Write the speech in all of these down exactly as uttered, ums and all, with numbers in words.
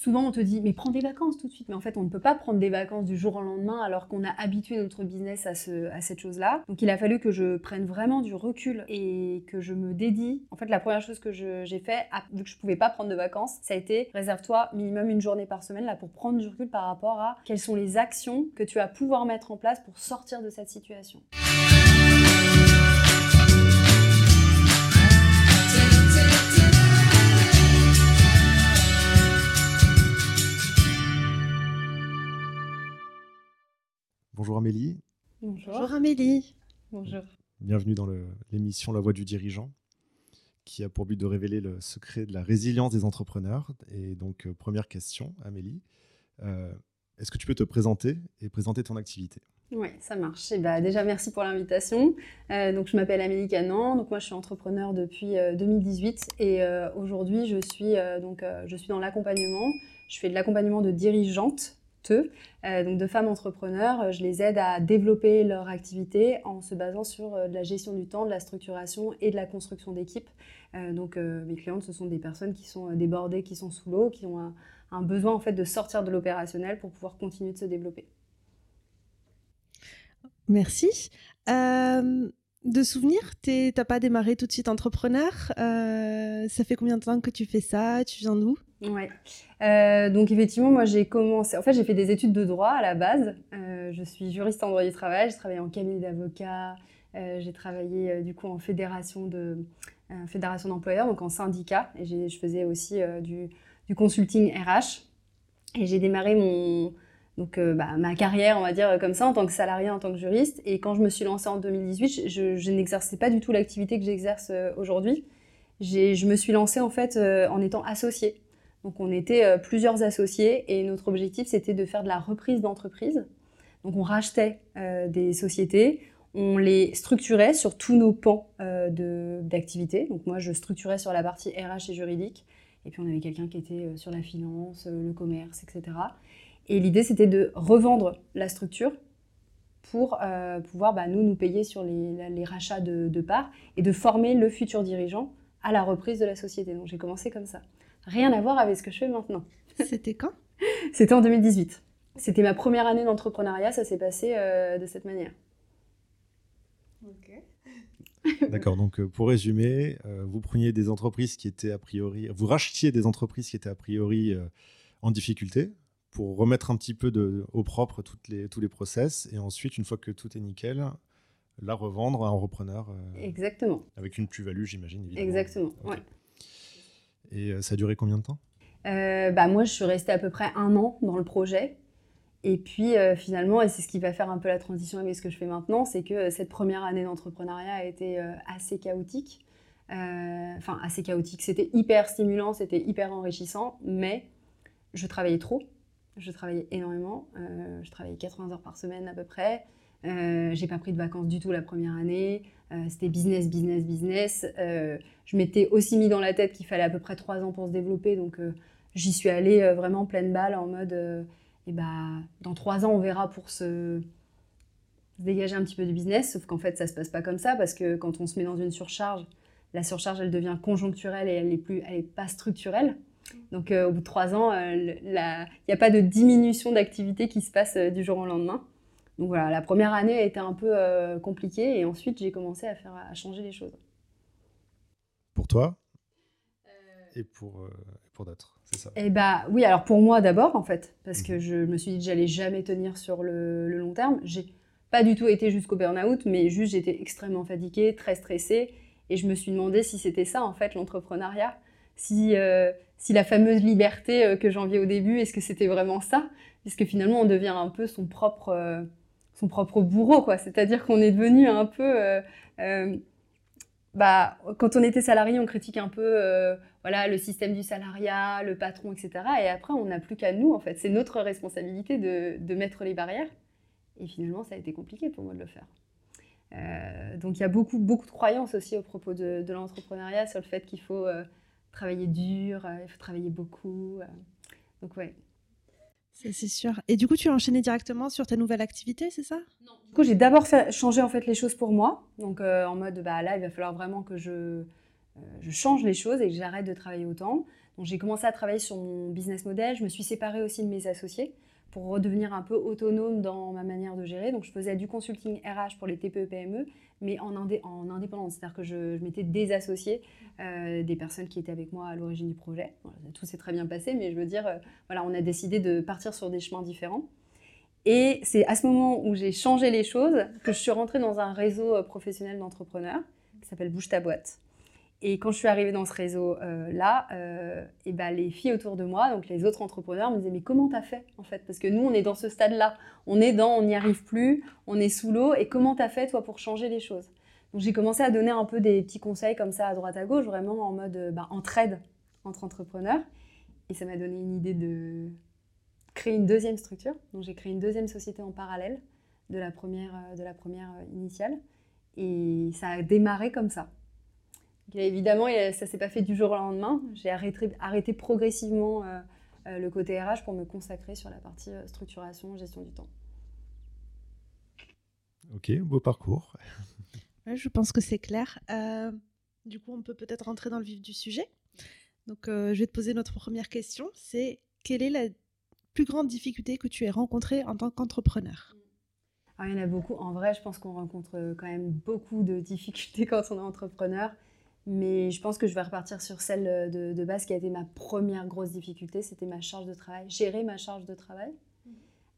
Souvent, on te dit « mais prends des vacances tout de suite ». Mais en fait, on ne peut pas prendre des vacances du jour au lendemain alors qu'on a habitué notre business à, ce, à cette chose-là. Donc, il a fallu que je prenne vraiment du recul et que je me dédie. En fait, la première chose que je, j'ai fait, vu que je ne pouvais pas prendre de vacances, ça a été « réserve-toi minimum une journée par semaine là, pour prendre du recul par rapport à quelles sont les actions que tu vas pouvoir mettre en place pour sortir de cette situation ». Bonjour Amélie. Bonjour. Bonjour Amélie. Bonjour. Bienvenue dans le, l'émission La Voix du Dirigeant, qui a pour but de révéler le secret de la résilience des entrepreneurs. Et donc, euh, première question, Amélie, euh, est-ce que tu peux te présenter et présenter ton activité ? Oui, ça marche. Et bah, déjà, merci pour l'invitation. Euh, donc, je m'appelle Amélie Canhan. Donc, moi, je suis entrepreneur depuis euh, deux mille dix-huit et euh, aujourd'hui, je suis, euh, donc, euh, je suis dans l'accompagnement. Je fais de l'accompagnement de dirigeantes. Euh, donc de femmes entrepreneurs, je les aide à développer leur activité en se basant sur euh, de la gestion du temps, de la structuration et de la construction d'équipe. Euh, donc euh, mes clientes, ce sont des personnes qui sont débordées, qui sont sous l'eau, qui ont un, un besoin en fait de sortir de l'opérationnel pour pouvoir continuer de se développer. Merci. Euh, de souvenir, tu n'as pas démarré tout de suite entrepreneur. Euh, ça fait combien de temps que tu fais ça ? Tu viens d'où ? Ouais. Euh, donc effectivement, moi j'ai commencé. En fait, j'ai fait des études de droit à la base. Euh, je suis juriste en droit du travail. J'ai travaillé en cabinet d'avocats. Euh, j'ai travaillé euh, du coup en fédération de euh, fédération d'employeurs, donc en syndicat. Et j'ai, je faisais aussi euh, du, du consulting R H. Et j'ai démarré mon donc euh, bah, ma carrière, on va dire comme ça, en tant que salariée, en tant que juriste. Et quand je me suis lancée en deux mille dix-huit, je, je n'exerçais pas du tout l'activité que j'exerce euh, aujourd'hui. J'ai, je me suis lancée en fait euh, en étant associée. Donc, on était plusieurs associés et notre objectif, c'était de faire de la reprise d'entreprise. Donc, on rachetait euh, des sociétés, on les structurait sur tous nos pans euh, de, d'activité. Donc, moi, je structurais sur la partie R H et juridique. Et puis, on avait quelqu'un qui était sur la finance, le commerce, et cetera. Et l'idée, c'était de revendre la structure pour euh, pouvoir, bah, nous, nous payer sur les, les rachats de, de parts et de former le futur dirigeant à la reprise de la société. Donc, j'ai commencé comme ça. Rien à voir avec ce que je fais maintenant. C'était quand ? C'était en deux mille dix-huit. C'était ma première année d'entrepreneuriat, ça s'est passé euh, de cette manière. Ok. D'accord, donc euh, pour résumer, euh, vous preniez des entreprises qui étaient a priori... Vous rachetiez des entreprises qui étaient a priori euh, en difficulté pour remettre un petit peu de, au propre toutes les, tous les process. Et ensuite, une fois que tout est nickel, la revendre à un repreneur. Euh, Exactement. Avec une plus-value, j'imagine, évidemment. Exactement, okay. Ouais. Et ça a duré combien de temps ? euh, bah Moi, je suis restée à peu près un an dans le projet. Et puis, euh, finalement, et c'est ce qui va faire un peu la transition avec ce que je fais maintenant, c'est que cette première année d'entrepreneuriat a été euh, assez chaotique. Euh, enfin, assez chaotique. C'était hyper stimulant, c'était hyper enrichissant, mais je travaillais trop. Je travaillais énormément. Euh, je travaillais quatre-vingts heures par semaine à peu près. Euh, j'ai pas pris de vacances du tout la première année, euh, c'était business, business, business. Euh, je m'étais aussi mis dans la tête qu'il fallait à peu près trois ans pour se développer, donc euh, j'y suis allée euh, vraiment pleine balle en mode euh, eh ben, dans trois ans on verra pour se... se dégager un petit peu du business, sauf qu'en fait ça se passe pas comme ça parce que quand on se met dans une surcharge, la surcharge elle devient conjoncturelle et elle est, plus... elle est pas structurelle. Donc euh, au bout de trois ans, euh, la... y a pas de diminution d'activité qui se passe euh, du jour au lendemain. Donc voilà, la première année a été un peu euh, compliquée et ensuite j'ai commencé à, faire, à changer les choses. Pour toi euh... et pour, euh, pour d'autres, c'est ça ? Eh bah, oui, alors pour moi d'abord en fait, parce mmh. que je me suis dit que j'allais jamais tenir sur le, le long terme. J'ai pas du tout été jusqu'au burn-out, mais juste j'étais extrêmement fatiguée, très stressée et je me suis demandé si c'était ça en fait l'entrepreneuriat, si, euh, si la fameuse liberté euh, que j'enviais au début, est-ce que c'était vraiment ça ? Parce que finalement on devient un peu son propre... Euh, son propre bourreau, quoi. C'est-à-dire qu'on est devenu un peu... Euh, euh, bah, quand on était salarié, on critiquait un peu euh, voilà, le système du salariat, le patron, et cetera. Et après, on n'a plus qu'à nous, en fait. C'est notre responsabilité de, de mettre les barrières. Et finalement, ça a été compliqué pour moi de le faire. Euh, donc, il y a beaucoup, beaucoup de croyances aussi au propos de, de l'entrepreneuriat sur le fait qu'il faut euh, travailler dur, euh, il faut travailler beaucoup. Euh. Donc, ouais. Ça, c'est sûr. Et du coup, tu as enchaîné directement sur ta nouvelle activité, c'est ça ? Non. Du coup, j'ai d'abord fait, changé en fait les choses pour moi. Donc, euh, en mode, bah, là, il va falloir vraiment que je, euh, je change les choses et que j'arrête de travailler autant. J'ai commencé à travailler sur mon business model. Je me suis séparée aussi de mes associés pour redevenir un peu autonome dans ma manière de gérer. Donc, je faisais du consulting R H pour les T P E P M E, mais en, indé en indépendante. C'est-à-dire que je, je m'étais désassociée euh, des personnes qui étaient avec moi à l'origine du projet. Voilà, tout s'est très bien passé, mais je veux dire, euh, voilà, on a décidé de partir sur des chemins différents. Et c'est à ce moment où j'ai changé les choses que je suis rentrée dans un réseau professionnel d'entrepreneurs qui s'appelle Bouge ta boîte. Et quand je suis arrivée dans ce réseau-là, euh, euh, et ben les filles autour de moi, donc les autres entrepreneurs, me disaient « Mais comment t'as fait en fait ?» Parce que nous, on est dans ce stade-là. On est dans « On n'y arrive plus », on est sous l'eau. Et comment t'as fait, toi, pour changer les choses? Donc, j'ai commencé à donner un peu des petits conseils comme ça à droite à gauche, vraiment en mode ben, entraide entre entrepreneurs. Et ça m'a donné une idée de créer une deuxième structure. Donc, j'ai créé une deuxième société en parallèle de la première, de la première initiale. Et ça a démarré comme ça. Évidemment, ça ne s'est pas fait du jour au lendemain. J'ai arrêté, arrêté progressivement euh, le côté R H pour me consacrer sur la partie structuration, gestion du temps. Ok, beau parcours. Ouais, je pense que c'est clair. Euh, du coup, on peut peut-être rentrer dans le vif du sujet. Donc, euh, je vais te poser notre première question. C'est quelle est la plus grande difficulté que tu aies rencontrée en tant qu'entrepreneur ? Alors, il y en a beaucoup. En vrai, je pense qu'on rencontre quand même beaucoup de difficultés quand on est entrepreneur. Mais je pense que je vais repartir sur celle de, de base qui a été ma première grosse difficulté, c'était ma charge de travail, gérer ma charge de travail. Mmh.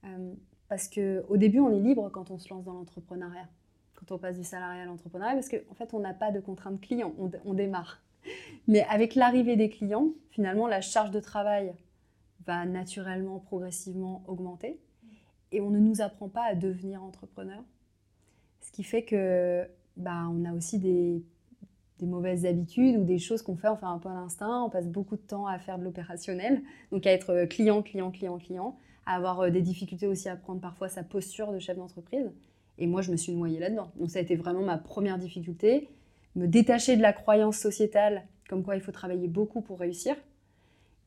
Euh, parce qu'au début, on est libre quand on se lance dans l'entrepreneuriat, quand on passe du salariat à l'entrepreneuriat, parce qu'en fait, on n'a pas de contraintes clients, on, on démarre. Mais avec l'arrivée des clients, finalement, la charge de travail va naturellement, progressivement augmenter. Et on ne nous apprend pas à devenir entrepreneur. Ce qui fait que, bah, on a aussi des... des mauvaises habitudes ou des choses qu'on fait, on fait un peu à l'instinct, on passe beaucoup de temps à faire de l'opérationnel, donc à être client, client, client, client, à avoir des difficultés aussi à prendre parfois sa posture de chef d'entreprise. Et moi, je me suis noyée là-dedans. Donc ça a été vraiment ma première difficulté, me détacher de la croyance sociétale, comme quoi il faut travailler beaucoup pour réussir,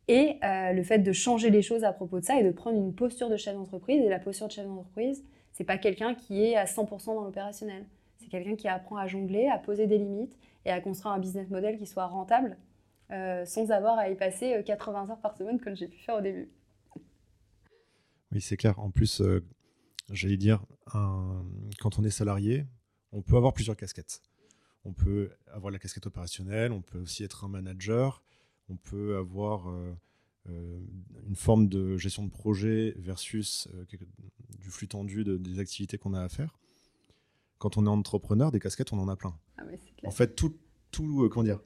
et euh, le fait de changer les choses à propos de ça et de prendre une posture de chef d'entreprise. Et la posture de chef d'entreprise, c'est pas quelqu'un qui est à cent pour cent dans l'opérationnel. C'est quelqu'un qui apprend à jongler, à poser des limites et à construire un business model qui soit rentable euh, sans avoir à y passer quatre-vingts heures par semaine comme j'ai pu faire au début. Oui, c'est clair. En plus, euh, j'allais dire, un... quand on est salarié, on peut avoir plusieurs casquettes. On peut avoir la casquette opérationnelle, on peut aussi être un manager, on peut avoir euh, euh, une forme de gestion de projet versus euh, du flux tendu de, des activités qu'on a à faire. Quand on est entrepreneur, des casquettes, on en a plein. Ah ouais, c'est clair. En fait, tout, tout, euh, comment dire,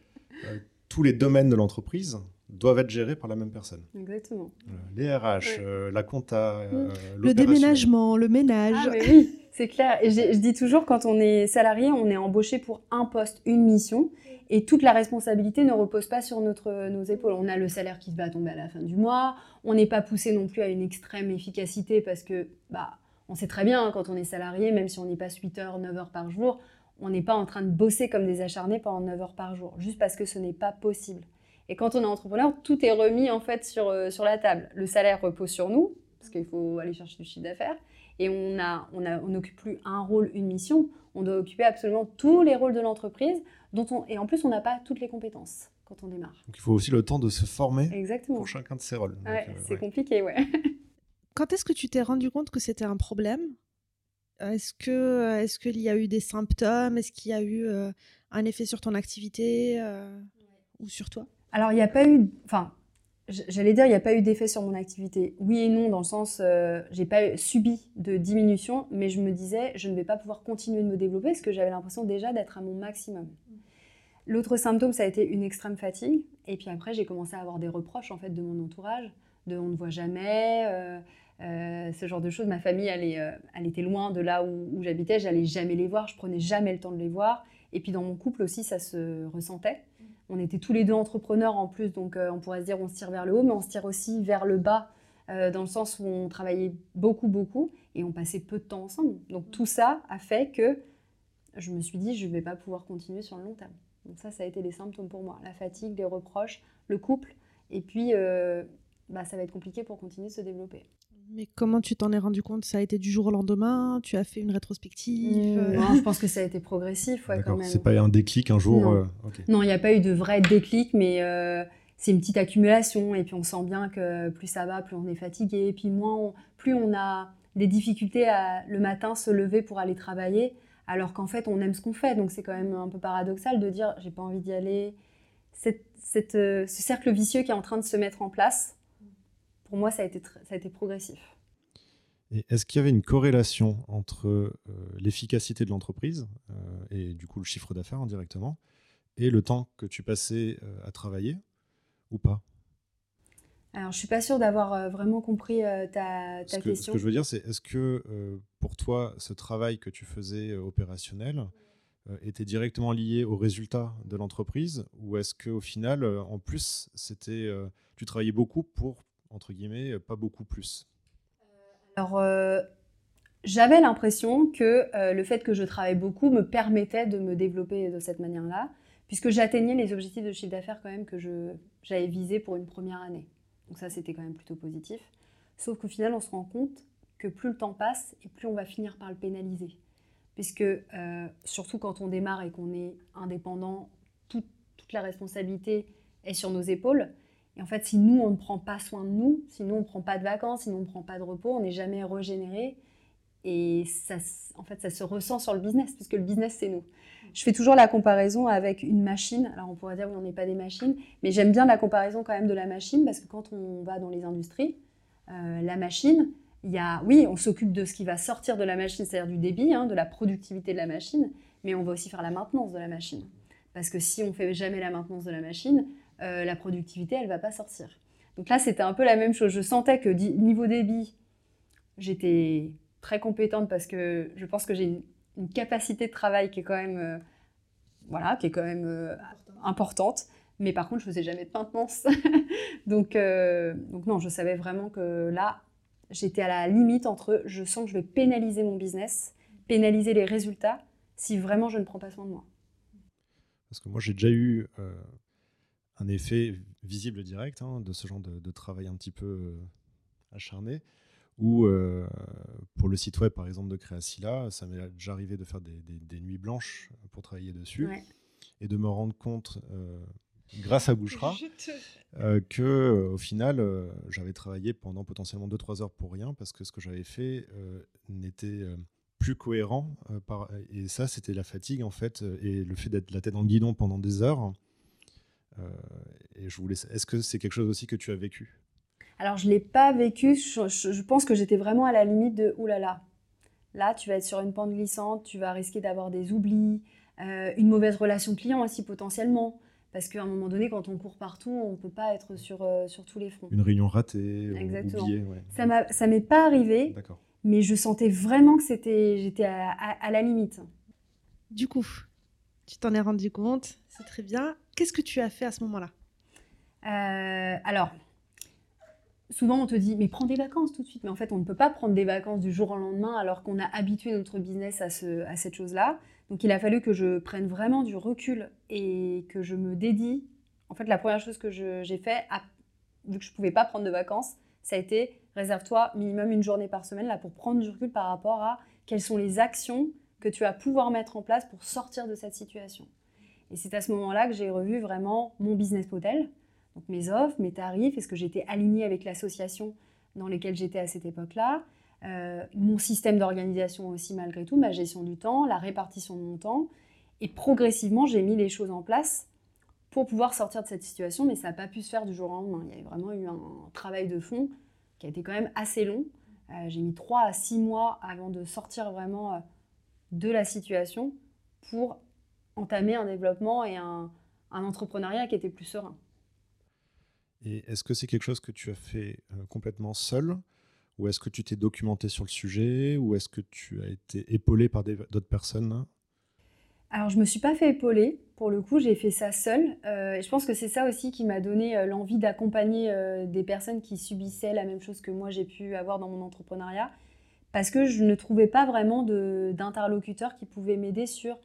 euh, tous les domaines de l'entreprise doivent être gérés par la même personne. Exactement. Euh, les R H, ouais. euh, la compta, euh, le déménagement, le ménage. Ah, mais oui, c'est clair. Et je dis toujours, quand on est salarié, on est embauché pour un poste, une mission. Et toute la responsabilité ne repose pas sur notre, nos épaules. On a le salaire qui va tomber à la fin du mois. On n'est pas poussé non plus à une extrême efficacité parce que... bah, on sait très bien, hein, quand on est salarié, même si on y passe huit heures, neuf heures par jour, on n'est pas en train de bosser comme des acharnés pendant neuf heures par jour, juste parce que ce n'est pas possible. Et quand on est entrepreneur, tout est remis en fait sur, euh, sur la table. Le salaire repose sur nous, parce qu'il faut aller chercher du chiffre d'affaires, et on n'occupe plus un rôle, une mission, on doit occuper absolument tous les rôles de l'entreprise, dont on, et en plus on n'a pas toutes les compétences quand on démarre. Donc il faut aussi le temps de se former. Exactement. Pour chacun de ses rôles. Donc, ouais, euh, c'est ouais. compliqué, ouais. Quand est-ce que tu t'es rendu compte que c'était un problème ? Est-ce que, est-ce qu'il y a eu des symptômes ? Est-ce qu'il y a eu euh, un effet sur ton activité euh, ou sur toi ? Alors, il n'y a pas eu... Enfin, j'allais dire, il n'y a pas eu d'effet sur mon activité. Oui et non, dans le sens, euh, je n'ai pas subi de diminution, mais je me disais, je ne vais pas pouvoir continuer de me développer parce que j'avais l'impression déjà d'être à mon maximum. L'autre symptôme, ça a été une extrême fatigue. Et puis après, j'ai commencé à avoir des reproches, en fait, de mon entourage, de « on ne voit jamais euh, », Euh, ce genre de choses. Ma famille, elle, est, euh, elle était loin de là où, où j'habitais, j'allais jamais les voir, je prenais jamais le temps de les voir. Et puis dans mon couple aussi, ça se ressentait. On était tous les deux entrepreneurs en plus, donc euh, on pourrait se dire on se tire vers le haut, mais on se tire aussi vers le bas, euh, dans le sens où on travaillait beaucoup, beaucoup, et on passait peu de temps ensemble. Donc tout ça a fait que je me suis dit je ne vais pas pouvoir continuer sur le long terme. Donc ça, ça a été les symptômes pour moi. La fatigue, les reproches, le couple, et puis euh, bah, ça va être compliqué pour continuer de se développer. Mais comment tu t'en es rendu compte? Ça a été du jour au lendemain? Tu as fait une rétrospective? mmh. Non, je pense que ça a été progressif, ouais, quand même. C'est pas un déclic un jour? Non, euh... okay. Non, il n'y a pas eu de vrai déclic, mais euh, c'est une petite accumulation et puis on sent bien que plus ça va, plus on est fatigué, et puis moins on, plus on a des difficultés à, le matin, se lever pour aller travailler, alors qu'en fait, on aime ce qu'on fait. Donc, c'est quand même un peu paradoxal de dire « j'ai pas envie d'y aller ». Cette, cette, euh, ce cercle vicieux qui est en train de se mettre en place, pour moi, ça a été, tr- ça a été progressif. Et est-ce qu'il y avait une corrélation entre euh, l'efficacité de l'entreprise euh, et du coup le chiffre d'affaires indirectement et le temps que tu passais euh, à travailler ou pas ? Alors, je ne suis pas sûre d'avoir euh, vraiment compris euh, ta, ta ce que, question. Ce que je veux dire, c'est est-ce que euh, pour toi, ce travail que tu faisais euh, opérationnel euh, était directement lié aux résultats de l'entreprise ou est-ce qu'au final, euh, en plus, c'était, euh, tu travaillais beaucoup pour, entre guillemets, pas beaucoup plus ? Alors, euh, j'avais l'impression que euh, le fait que je travaille beaucoup me permettait de me développer de cette manière-là, puisque j'atteignais les objectifs de chiffre d'affaires quand même que je, j'avais visés pour une première année. Donc ça, c'était quand même plutôt positif. Sauf qu'au final, on se rend compte que plus le temps passe et plus on va finir par le pénaliser. Puisque, euh, surtout quand on démarre et qu'on est indépendant, tout, toute la responsabilité est sur nos épaules. Et en fait, si nous, on ne prend pas soin de nous, si nous, on ne prend pas de vacances, si nous, on ne prend pas de repos, on n'est jamais régénéré. Et ça, en fait, ça se ressent sur le business, puisque le business, c'est nous. Je fais toujours la comparaison avec une machine. Alors, on pourrait dire qu'on n'est pas des machines, mais j'aime bien la comparaison quand même de la machine, parce que quand on va dans les industries, euh, la machine, il y a, oui, on s'occupe de ce qui va sortir de la machine, c'est-à-dire du débit, hein, de la productivité de la machine, mais on va aussi faire la maintenance de la machine. Parce que si on ne fait jamais la maintenance de la machine, Euh, la productivité, elle ne va pas sortir. Donc là, c'était un peu la même chose. Je sentais que niveau débit, j'étais très compétente parce que je pense que j'ai une, une capacité de travail qui est quand même, euh, voilà, qui est quand même euh, importante. Mais par contre, je ne faisais jamais de maintenance. donc, euh, donc non, je savais vraiment que là, j'étais à la limite entre je sens que je vais pénaliser mon business, pénaliser les résultats si vraiment je ne prends pas soin de moi. Parce que moi, j'ai déjà eu... Euh... un effet visible direct hein, de ce genre de, de travail un petit peu euh, acharné où euh, pour le site web par exemple de Créacilla, ça m'est déjà arrivé de faire des, des, des nuits blanches pour travailler dessus ouais. et de me rendre compte euh, grâce à Bouchra te... euh, que euh, au final euh, j'avais travaillé pendant potentiellement deux à trois heures pour rien parce que ce que j'avais fait euh, n'était euh, plus cohérent euh, par... et ça c'était la fatigue en fait et le fait d'être la tête dans le guidon pendant des heures. Euh, et je voulais... Est-ce que c'est quelque chose aussi que tu as vécu ? Alors, je ne l'ai pas vécu. Je, je, je pense que j'étais vraiment à la limite de « oulala, là, tu vas être sur une pente glissante, tu vas risquer d'avoir des oublis, euh, une mauvaise relation client aussi potentiellement. » Parce qu'à un moment donné, quand on court partout, on ne peut pas être sur, euh, sur tous les fronts. Une réunion ratée, exactement. Oubliée. Ouais. Ça ne m'est pas arrivé, d'accord. Mais je sentais vraiment que c'était, j'étais à, à, à la limite. Du coup, tu t'en es rendu compte, c'est très bien. Qu'est-ce que tu as fait à ce moment-là ? euh, Alors, souvent on te dit, mais prends des vacances tout de suite. Mais en fait, on ne peut pas prendre des vacances du jour au lendemain alors qu'on a habitué notre business à, ce, à cette chose-là. Donc, il a fallu que je prenne vraiment du recul et que je me dédie. En fait, la première chose que je, j'ai fait, à, vu que je ne pouvais pas prendre de vacances, ça a été réserve-toi minimum une journée par semaine là, pour prendre du recul par rapport à quelles sont les actions que tu vas pouvoir mettre en place pour sortir de cette situation. Et c'est à ce moment-là que j'ai revu vraiment mon business model, donc mes offres, mes tarifs, est-ce que j'étais alignée avec l'association dans laquelle j'étais à cette époque-là, euh, mon système d'organisation aussi malgré tout, ma gestion du temps, la répartition de mon temps. Et progressivement, j'ai mis les choses en place pour pouvoir sortir de cette situation, mais ça n'a pas pu se faire du jour au lendemain. Il y a vraiment eu un travail de fond qui a été quand même assez long. Euh, j'ai mis trois à six mois avant de sortir vraiment de la situation pour entamer un développement et un, un entrepreneuriat qui était plus serein. Et est-ce que c'est quelque chose que tu as fait euh, complètement seul ? Ou est-ce que tu t'es documenté sur le sujet ? Ou est-ce que tu as été épaulé par des, d'autres personnes ? Alors, je ne me suis pas fait épauler. Pour le coup, j'ai fait ça seule. Euh, et je pense que c'est ça aussi qui m'a donné euh, l'envie d'accompagner euh, des personnes qui subissaient la même chose que moi, j'ai pu avoir dans mon entrepreneuriat. Parce que je ne trouvais pas vraiment de, d'interlocuteur qui pouvait m'aider sur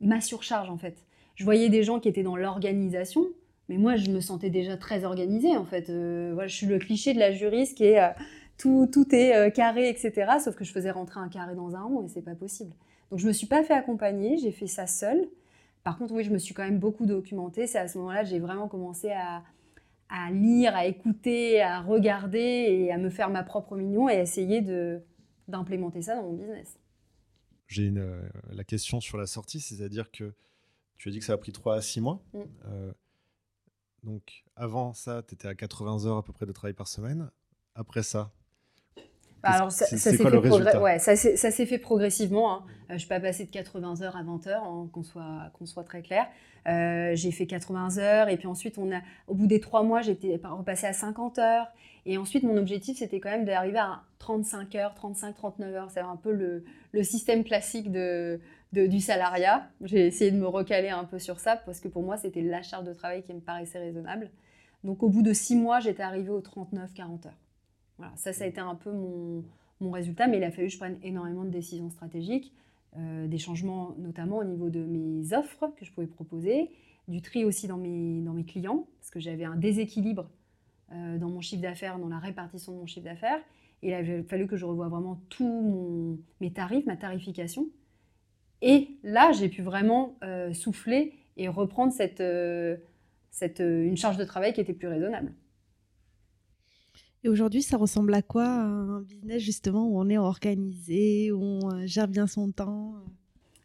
ma surcharge en fait. Je voyais des gens qui étaient dans l'organisation, mais moi je me sentais déjà très organisée en fait. Euh, voilà, je suis le cliché de la juriste qui est euh, tout, tout est euh, carré, et cetera. Sauf que je faisais rentrer un carré dans un rond et c'est pas possible. Donc je me suis pas fait accompagner, j'ai fait ça seule. Par contre oui, je me suis quand même beaucoup documentée. C'est à ce moment-là que j'ai vraiment commencé à, à lire, à écouter, à regarder et à me faire ma propre opinion et essayer de, d'implémenter ça dans mon business. J'ai une, euh, la question sur la sortie, c'est-à-dire que tu as dit que ça a pris trois à six mois. Mmh. Euh, donc avant ça, tu étais à quatre-vingts heures à peu près de travail par semaine. Après ça, bah alors, ça, c'est, ça, c'est quoi le résultat progr- ouais, ça, c'est, ça s'est fait progressivement. Hein. Euh, je ne suis pas passée de quatre-vingts heures à vingt heures, hein, qu'on, soit, qu'on soit très clair. Euh, j'ai fait quatre-vingts heures et puis ensuite, on a, au bout des trois mois, j'étais repassée à cinquante heures. Et ensuite, mon objectif, c'était quand même d'arriver à trente-cinq heures, trente-cinq, trente-neuf heures. C'est un peu le, le système classique de, de, du salariat. J'ai essayé de me recaler un peu sur ça parce que pour moi, c'était la charge de travail qui me paraissait raisonnable. Donc, au bout de six mois, j'étais arrivée aux trente-neuf à quarante heures. Voilà, ça, ça a été un peu mon, mon résultat, mais il a fallu que je prenne énormément de décisions stratégiques, euh, des changements notamment au niveau de mes offres que je pouvais proposer, du tri aussi dans mes, dans mes clients, parce que j'avais un déséquilibre euh, dans mon chiffre d'affaires, dans la répartition de mon chiffre d'affaires. Et là, il a fallu que je revoie vraiment tous mes tarifs, ma tarification. Et là, j'ai pu vraiment euh, souffler et reprendre cette, euh, cette, euh, une charge de travail qui était plus raisonnable. Et aujourd'hui, ça ressemble à quoi un business justement où on est organisé, où on gère bien son temps?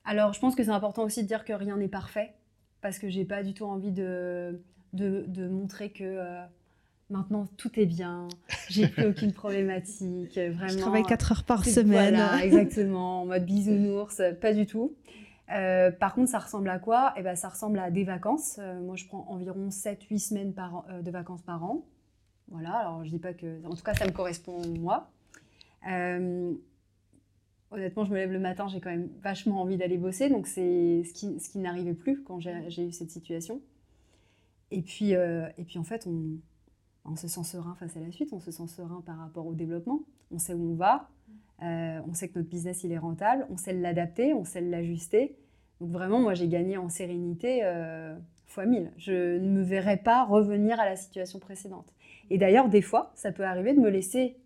Alors, je pense que c'est important aussi de dire que rien n'est parfait parce que j'ai pas du tout envie de, de, de montrer que euh, maintenant tout est bien, j'ai plus aucune problématique. Vraiment, je travaille quatre heures par semaine. Voilà, exactement, en mode bisounours, pas du tout. Euh, par contre, ça ressemble à quoi? Eh ben, ça ressemble à des vacances. Euh, moi, je prends environ sept à huit semaines par, euh, de vacances par an. Voilà, alors je dis pas que... En tout cas, ça me correspond, moi. Euh, honnêtement, je me lève le matin, j'ai quand même vachement envie d'aller bosser. Donc, c'est ce qui, ce qui n'arrivait plus quand j'ai, j'ai eu cette situation. Et puis, euh, et puis en fait, on, on se sent serein face à la suite. On se sent serein par rapport au développement. On sait où on va. Euh, on sait que notre business, il est rentable. On sait l'adapter, on sait l'ajuster. Donc, vraiment, moi, j'ai gagné en sérénité euh, fois mille. Je ne me verrai pas revenir à la situation précédente. Et d'ailleurs, des fois, ça peut arriver de me laisser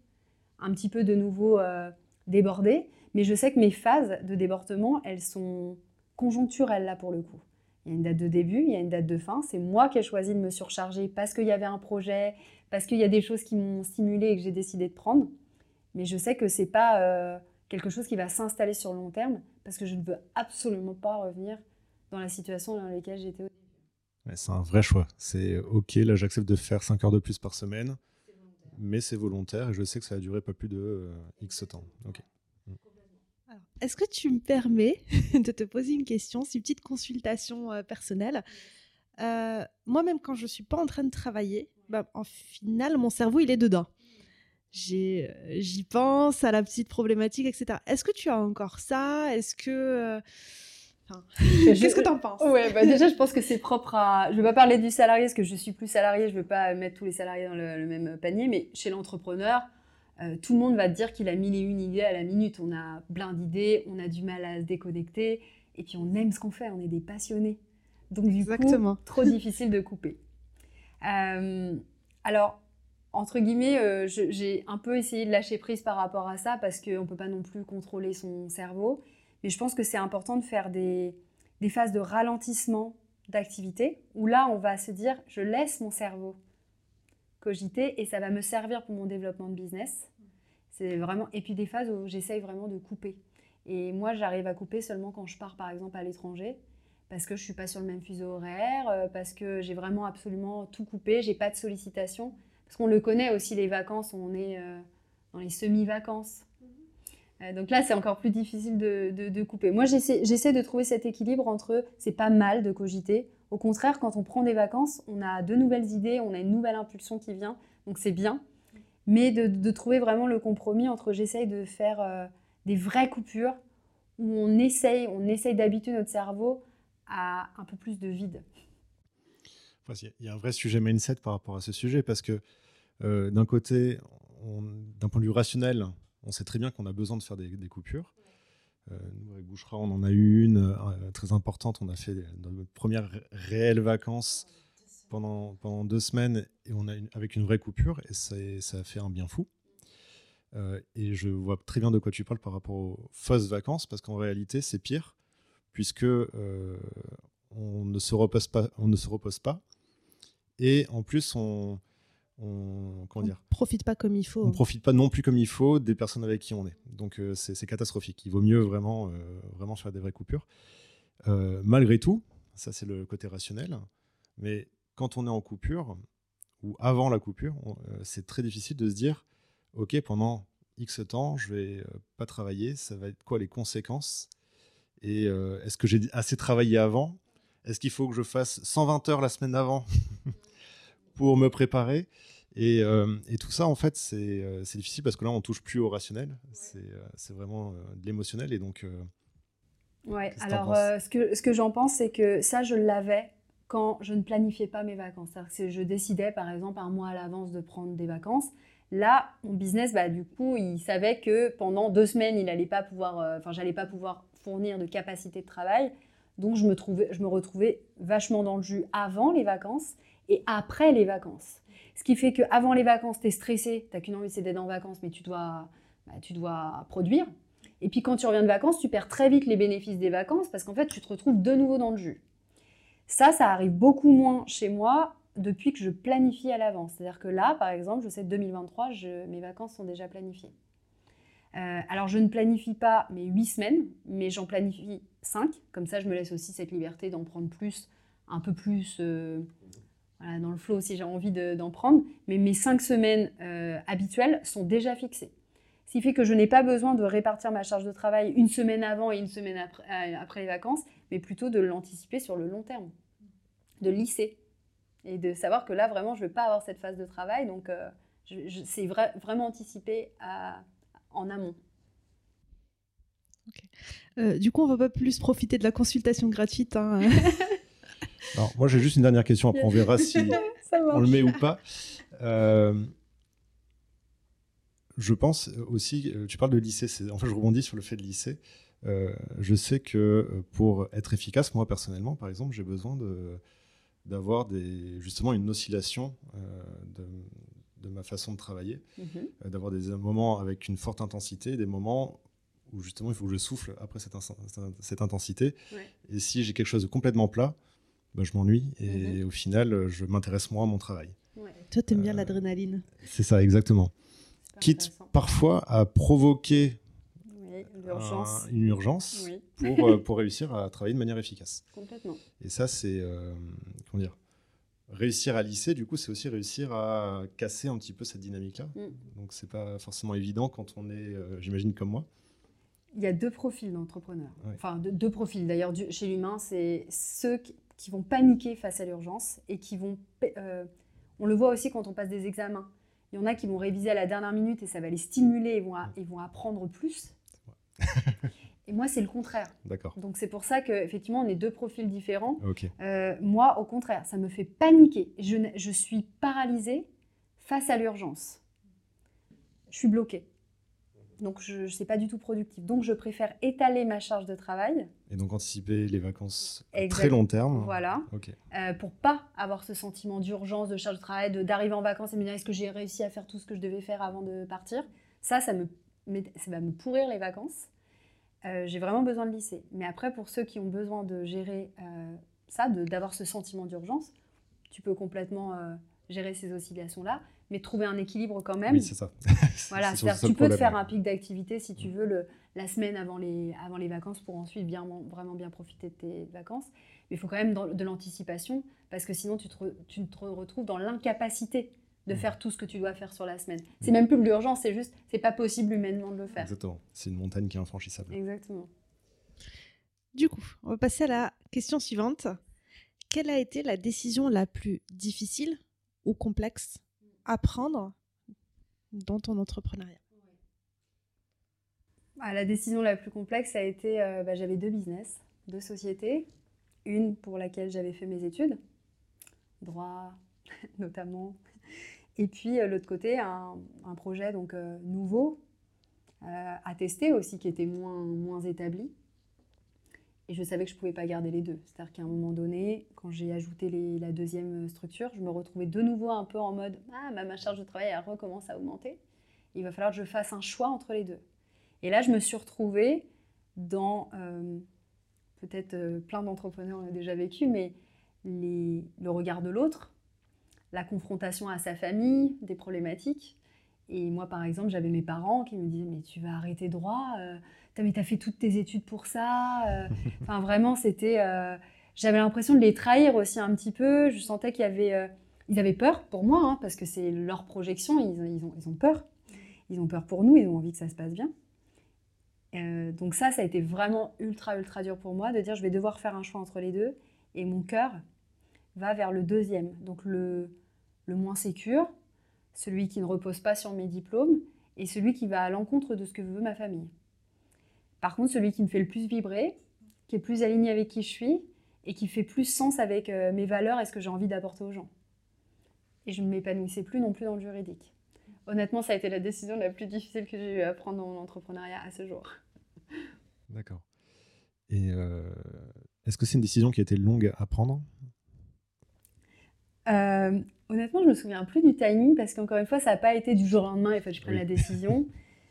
un petit peu de nouveau euh, déborder. Mais je sais que mes phases de débordement, elles sont conjoncturelles là pour le coup. Il y a une date de début, il y a une date de fin. C'est moi qui ai choisi de me surcharger parce qu'il y avait un projet, parce qu'il y a des choses qui m'ont stimulée et que j'ai décidé de prendre. Mais je sais que ce n'est pas euh, quelque chose qui va s'installer sur le long terme parce que je ne veux absolument pas revenir dans la situation dans laquelle j'étais au début. Mais c'est un vrai choix. C'est OK, là, j'accepte de faire cinq heures de plus par semaine, c'est mais c'est volontaire et je sais que ça va durer pas plus de euh, X temps. Okay. Alors, est-ce que tu me permets de te poser une question? C'est une petite consultation euh, personnelle. Euh, moi-même, quand je ne suis pas en train de travailler, bah, en final, mon cerveau, il est dedans. J'ai, j'y pense à la petite problématique, et cetera. Est-ce que tu as encore ça? Est-ce que... Euh, Enfin, qu'est-ce que t'en penses? Ouais, bah déjà, je pense que c'est propre à... Je ne veux pas parler du salarié, parce que je suis plus salarié, je ne veux pas mettre tous les salariés dans le, le même panier, mais chez l'entrepreneur, euh, tout le monde va te dire qu'il a mille et une idées à la minute. On a plein d'idées, on a du mal à se déconnecter, et puis on aime ce qu'on fait, on est des passionnés. Donc du Exactement. coup, trop difficile de couper. Euh, alors, entre guillemets, euh, je, j'ai un peu essayé de lâcher prise par rapport à ça, parce qu'on ne peut pas non plus contrôler son cerveau. Mais je pense que c'est important de faire des, des phases de ralentissement d'activité où là, on va se dire, je laisse mon cerveau cogiter et ça va me servir pour mon développement de business. C'est vraiment... Et puis des phases où j'essaye vraiment de couper. Et moi, j'arrive à couper seulement quand je pars, par exemple, à l'étranger parce que je ne suis pas sur le même fuseau horaire, parce que j'ai vraiment absolument tout coupé, je n'ai pas de sollicitation. Parce qu'on le connaît aussi, les vacances, on est dans les semi-vacances. Donc là, c'est encore plus difficile de, de, de couper. Moi, j'essaie, j'essaie de trouver cet équilibre entre c'est pas mal de cogiter. Au contraire, quand on prend des vacances, on a de nouvelles idées, on a une nouvelle impulsion qui vient, donc c'est bien. Mais de, de trouver vraiment le compromis entre j'essaie de faire euh, des vraies coupures où on essaye, on essaye d'habituer notre cerveau à un peu plus de vide. Enfin, il y a un vrai sujet mindset par rapport à ce sujet parce que euh, d'un côté, on, d'un point de vue rationnel, on sait très bien qu'on a besoin de faire des, des coupures. Euh, nous, avec Bouchra, on en a eu une euh, très importante. On a fait notre première réelle vacances pendant, pendant deux semaines et on a une, avec une vraie coupure et c'est, ça a fait un bien fou. Euh, et je vois très bien de quoi tu parles par rapport aux fausses vacances parce qu'en réalité, c'est pire puisque euh, on ne se repose pas, on ne se repose pas et en plus on on comment dire, on profite pas comme il faut. On profite pas non plus comme il faut des personnes avec qui on est. Donc euh, c'est, c'est catastrophique. Il vaut mieux vraiment euh, vraiment faire des vraies coupures. Euh, malgré tout, ça c'est le côté rationnel. Mais quand on est en coupure ou avant la coupure, on, euh, c'est très difficile de se dire ok, pendant X temps, je vais euh, pas travailler. Ça va être quoi les conséquences? Et euh, est-ce que j'ai assez travaillé avant? Est-ce qu'il faut que je fasse cent vingt heures la semaine d'avant pour me préparer? Et, euh, et tout ça, en fait, c'est, euh, c'est difficile parce que là, on ne touche plus au rationnel. Ouais. C'est, euh, c'est vraiment euh, de l'émotionnel. Et donc, euh, ouais, alors, euh, ce que, ce que j'en pense, c'est que ça, je l'avais quand je ne planifiais pas mes vacances. C'est-à-dire que je décidais, par exemple, un mois à l'avance de prendre des vacances. Là, mon business, bah, du coup, il savait que pendant deux semaines, il n'allait pas pouvoir, euh, enfin, je n'allais pas pouvoir fournir de capacité de travail. Donc, je me, trouvais, je me retrouvais vachement dans le jus avant les vacances et après les vacances. Ce qui fait qu'avant les vacances, tu es stressé, tu n'as qu'une envie, c'est d'être en vacances, mais tu dois, bah, tu dois produire. Et puis, quand tu reviens de vacances, tu perds très vite les bénéfices des vacances parce qu'en fait, tu te retrouves de nouveau dans le jus. Ça, ça arrive beaucoup moins chez moi depuis que je planifie à l'avance. C'est-à-dire que là, par exemple, je sais que deux mille vingt-trois, je, mes vacances sont déjà planifiées. Euh, alors, je ne planifie pas mes huit semaines, mais j'en planifie cinq. Comme ça, je me laisse aussi cette liberté d'en prendre plus, un peu plus euh, voilà, dans le flow si j'ai envie de, d'en prendre. Mais mes cinq semaines euh, habituelles sont déjà fixées. Ce qui fait que je n'ai pas besoin de répartir ma charge de travail une semaine avant et une semaine après, euh, après les vacances, mais plutôt de l'anticiper sur le long terme, de lisser. Et de savoir que là, vraiment, je ne vais pas avoir cette phase de travail. Donc, euh, je, je, c'est vra- vraiment anticipé à... en amont. Okay. Euh, du coup, on ne va pas plus profiter de la consultation gratuite. Hein. Alors, moi, j'ai juste une dernière question. Après, on verra si on le met ou pas. Euh, je pense aussi, tu parles de lycée. C'est, en fait, je rebondis sur le fait de lycée. Euh, je sais que pour être efficace, moi, personnellement, par exemple, j'ai besoin de, d'avoir des, justement une oscillation euh, de... de ma façon de travailler, mmh. euh, d'avoir des moments avec une forte intensité, des moments où justement il faut que je souffle après cette, in- cette intensité. Ouais. Et si j'ai quelque chose de complètement plat, bah, je m'ennuie et mmh. au final, je m'intéresse moins à mon travail. Ouais. Toi, t'aimes euh, bien l'adrénaline. C'est ça, exactement. C'est quitte parfois à provoquer oui, l'urgence. Un, une urgence oui. pour, euh, pour réussir à travailler de manière efficace. Complètement. Et ça, c'est... Euh, comment dire ? Réussir à lisser, du coup, c'est aussi réussir à casser un petit peu cette dynamique-là. Mmh. Donc, c'est pas forcément évident quand on est, euh, j'imagine, comme moi. Il y a deux profils d'entrepreneurs. Ouais. Enfin, de, deux profils. D'ailleurs, du, chez l'humain, c'est ceux qui, qui vont paniquer face à l'urgence et qui vont... Euh, on le voit aussi quand on passe des examens. Il y en a qui vont réviser à la dernière minute et ça va les stimuler et vont, a, et vont apprendre plus. Ouais. Et moi, c'est le contraire. D'accord. Donc, c'est pour ça qu'effectivement, on est deux profils différents. Okay. Euh, moi, au contraire, ça me fait paniquer. Je, je suis paralysée face à l'urgence. Je suis bloquée. Donc, je ne sais pas du tout productive. Donc, je préfère étaler ma charge de travail. Et donc, anticiper les vacances à très long terme. Voilà. Okay. Euh, pour ne pas avoir ce sentiment d'urgence, de charge de travail, de, d'arriver en vacances et me dire « Est-ce que j'ai réussi à faire tout ce que je devais faire avant de partir ?» Ça, ça, me, ça va me pourrir les vacances. Euh, j'ai vraiment besoin de lisser. Mais après, pour ceux qui ont besoin de gérer euh, ça, de, d'avoir ce sentiment d'urgence, tu peux complètement euh, gérer ces oscillations-là, mais trouver un équilibre quand même. Oui, c'est ça. Voilà, c'est c'est-à-dire, tu peux te faire un pic d'activité, si tu veux, le, la semaine avant les, avant les vacances pour ensuite bien, vraiment bien profiter de tes vacances. Mais il faut quand même dans, de l'anticipation, parce que sinon, tu te, re, tu te retrouves dans l'incapacité de mmh. faire tout ce que tu dois faire sur la semaine. C'est mmh. même plus de l'urgence, c'est juste, c'est pas possible humainement de le faire. Exactement, c'est une montagne qui est infranchissable. Exactement. Du coup, on va passer à la question suivante. Quelle a été la décision la plus difficile ou complexe à prendre dans ton entrepreneuriat ? Ah, la décision la plus complexe a été, euh, bah, j'avais deux business, deux sociétés. Une pour laquelle j'avais fait mes études, droit notamment... Et puis, euh, l'autre côté, un, un projet donc, euh, nouveau euh, à tester aussi, qui était moins, moins établi. Et je savais que je ne pouvais pas garder les deux. C'est-à-dire qu'à un moment donné, quand j'ai ajouté les, la deuxième structure, je me retrouvais de nouveau un peu en mode « Ah, bah, ma charge de travail, elle recommence à augmenter. Il va falloir que je fasse un choix entre les deux. » Et là, je me suis retrouvée dans, euh, peut-être euh, plein d'entrepreneurs l'ont déjà vécu, mais les, le regard de l'autre, la confrontation à sa famille, des problématiques. Et moi, par exemple, j'avais mes parents qui me disaient « Mais tu vas arrêter droit, euh, t'as, mais t'as fait toutes tes études pour ça. Euh. » Enfin, vraiment, c'était... Euh, j'avais l'impression de les trahir aussi un petit peu. Je sentais qu'il y avait... Euh, ils avaient peur pour moi, hein, parce que c'est leur projection, ils, ils, ont, ils ont peur. Ils ont peur pour nous, ils ont envie que ça se passe bien. Euh, donc ça, ça a été vraiment ultra, ultra dur pour moi de dire « Je vais devoir faire un choix entre les deux. » Et mon cœur va vers le deuxième, donc le, le moins sécure, celui qui ne repose pas sur mes diplômes et celui qui va à l'encontre de ce que veut ma famille. Par contre, celui qui me fait le plus vibrer, qui est plus aligné avec qui je suis et qui fait plus sens avec mes valeurs et ce que j'ai envie d'apporter aux gens. Et je ne m'épanouissais plus non plus dans le juridique. Honnêtement, ça a été la décision la plus difficile que j'ai eu à prendre dans mon entrepreneuriat à ce jour. D'accord. Et euh, est-ce que c'est une décision qui a été longue à prendre ? Euh, honnêtement, je ne me souviens plus du timing parce qu'encore une fois, ça n'a pas été du jour au lendemain. Il faut que je prenne oui. la décision.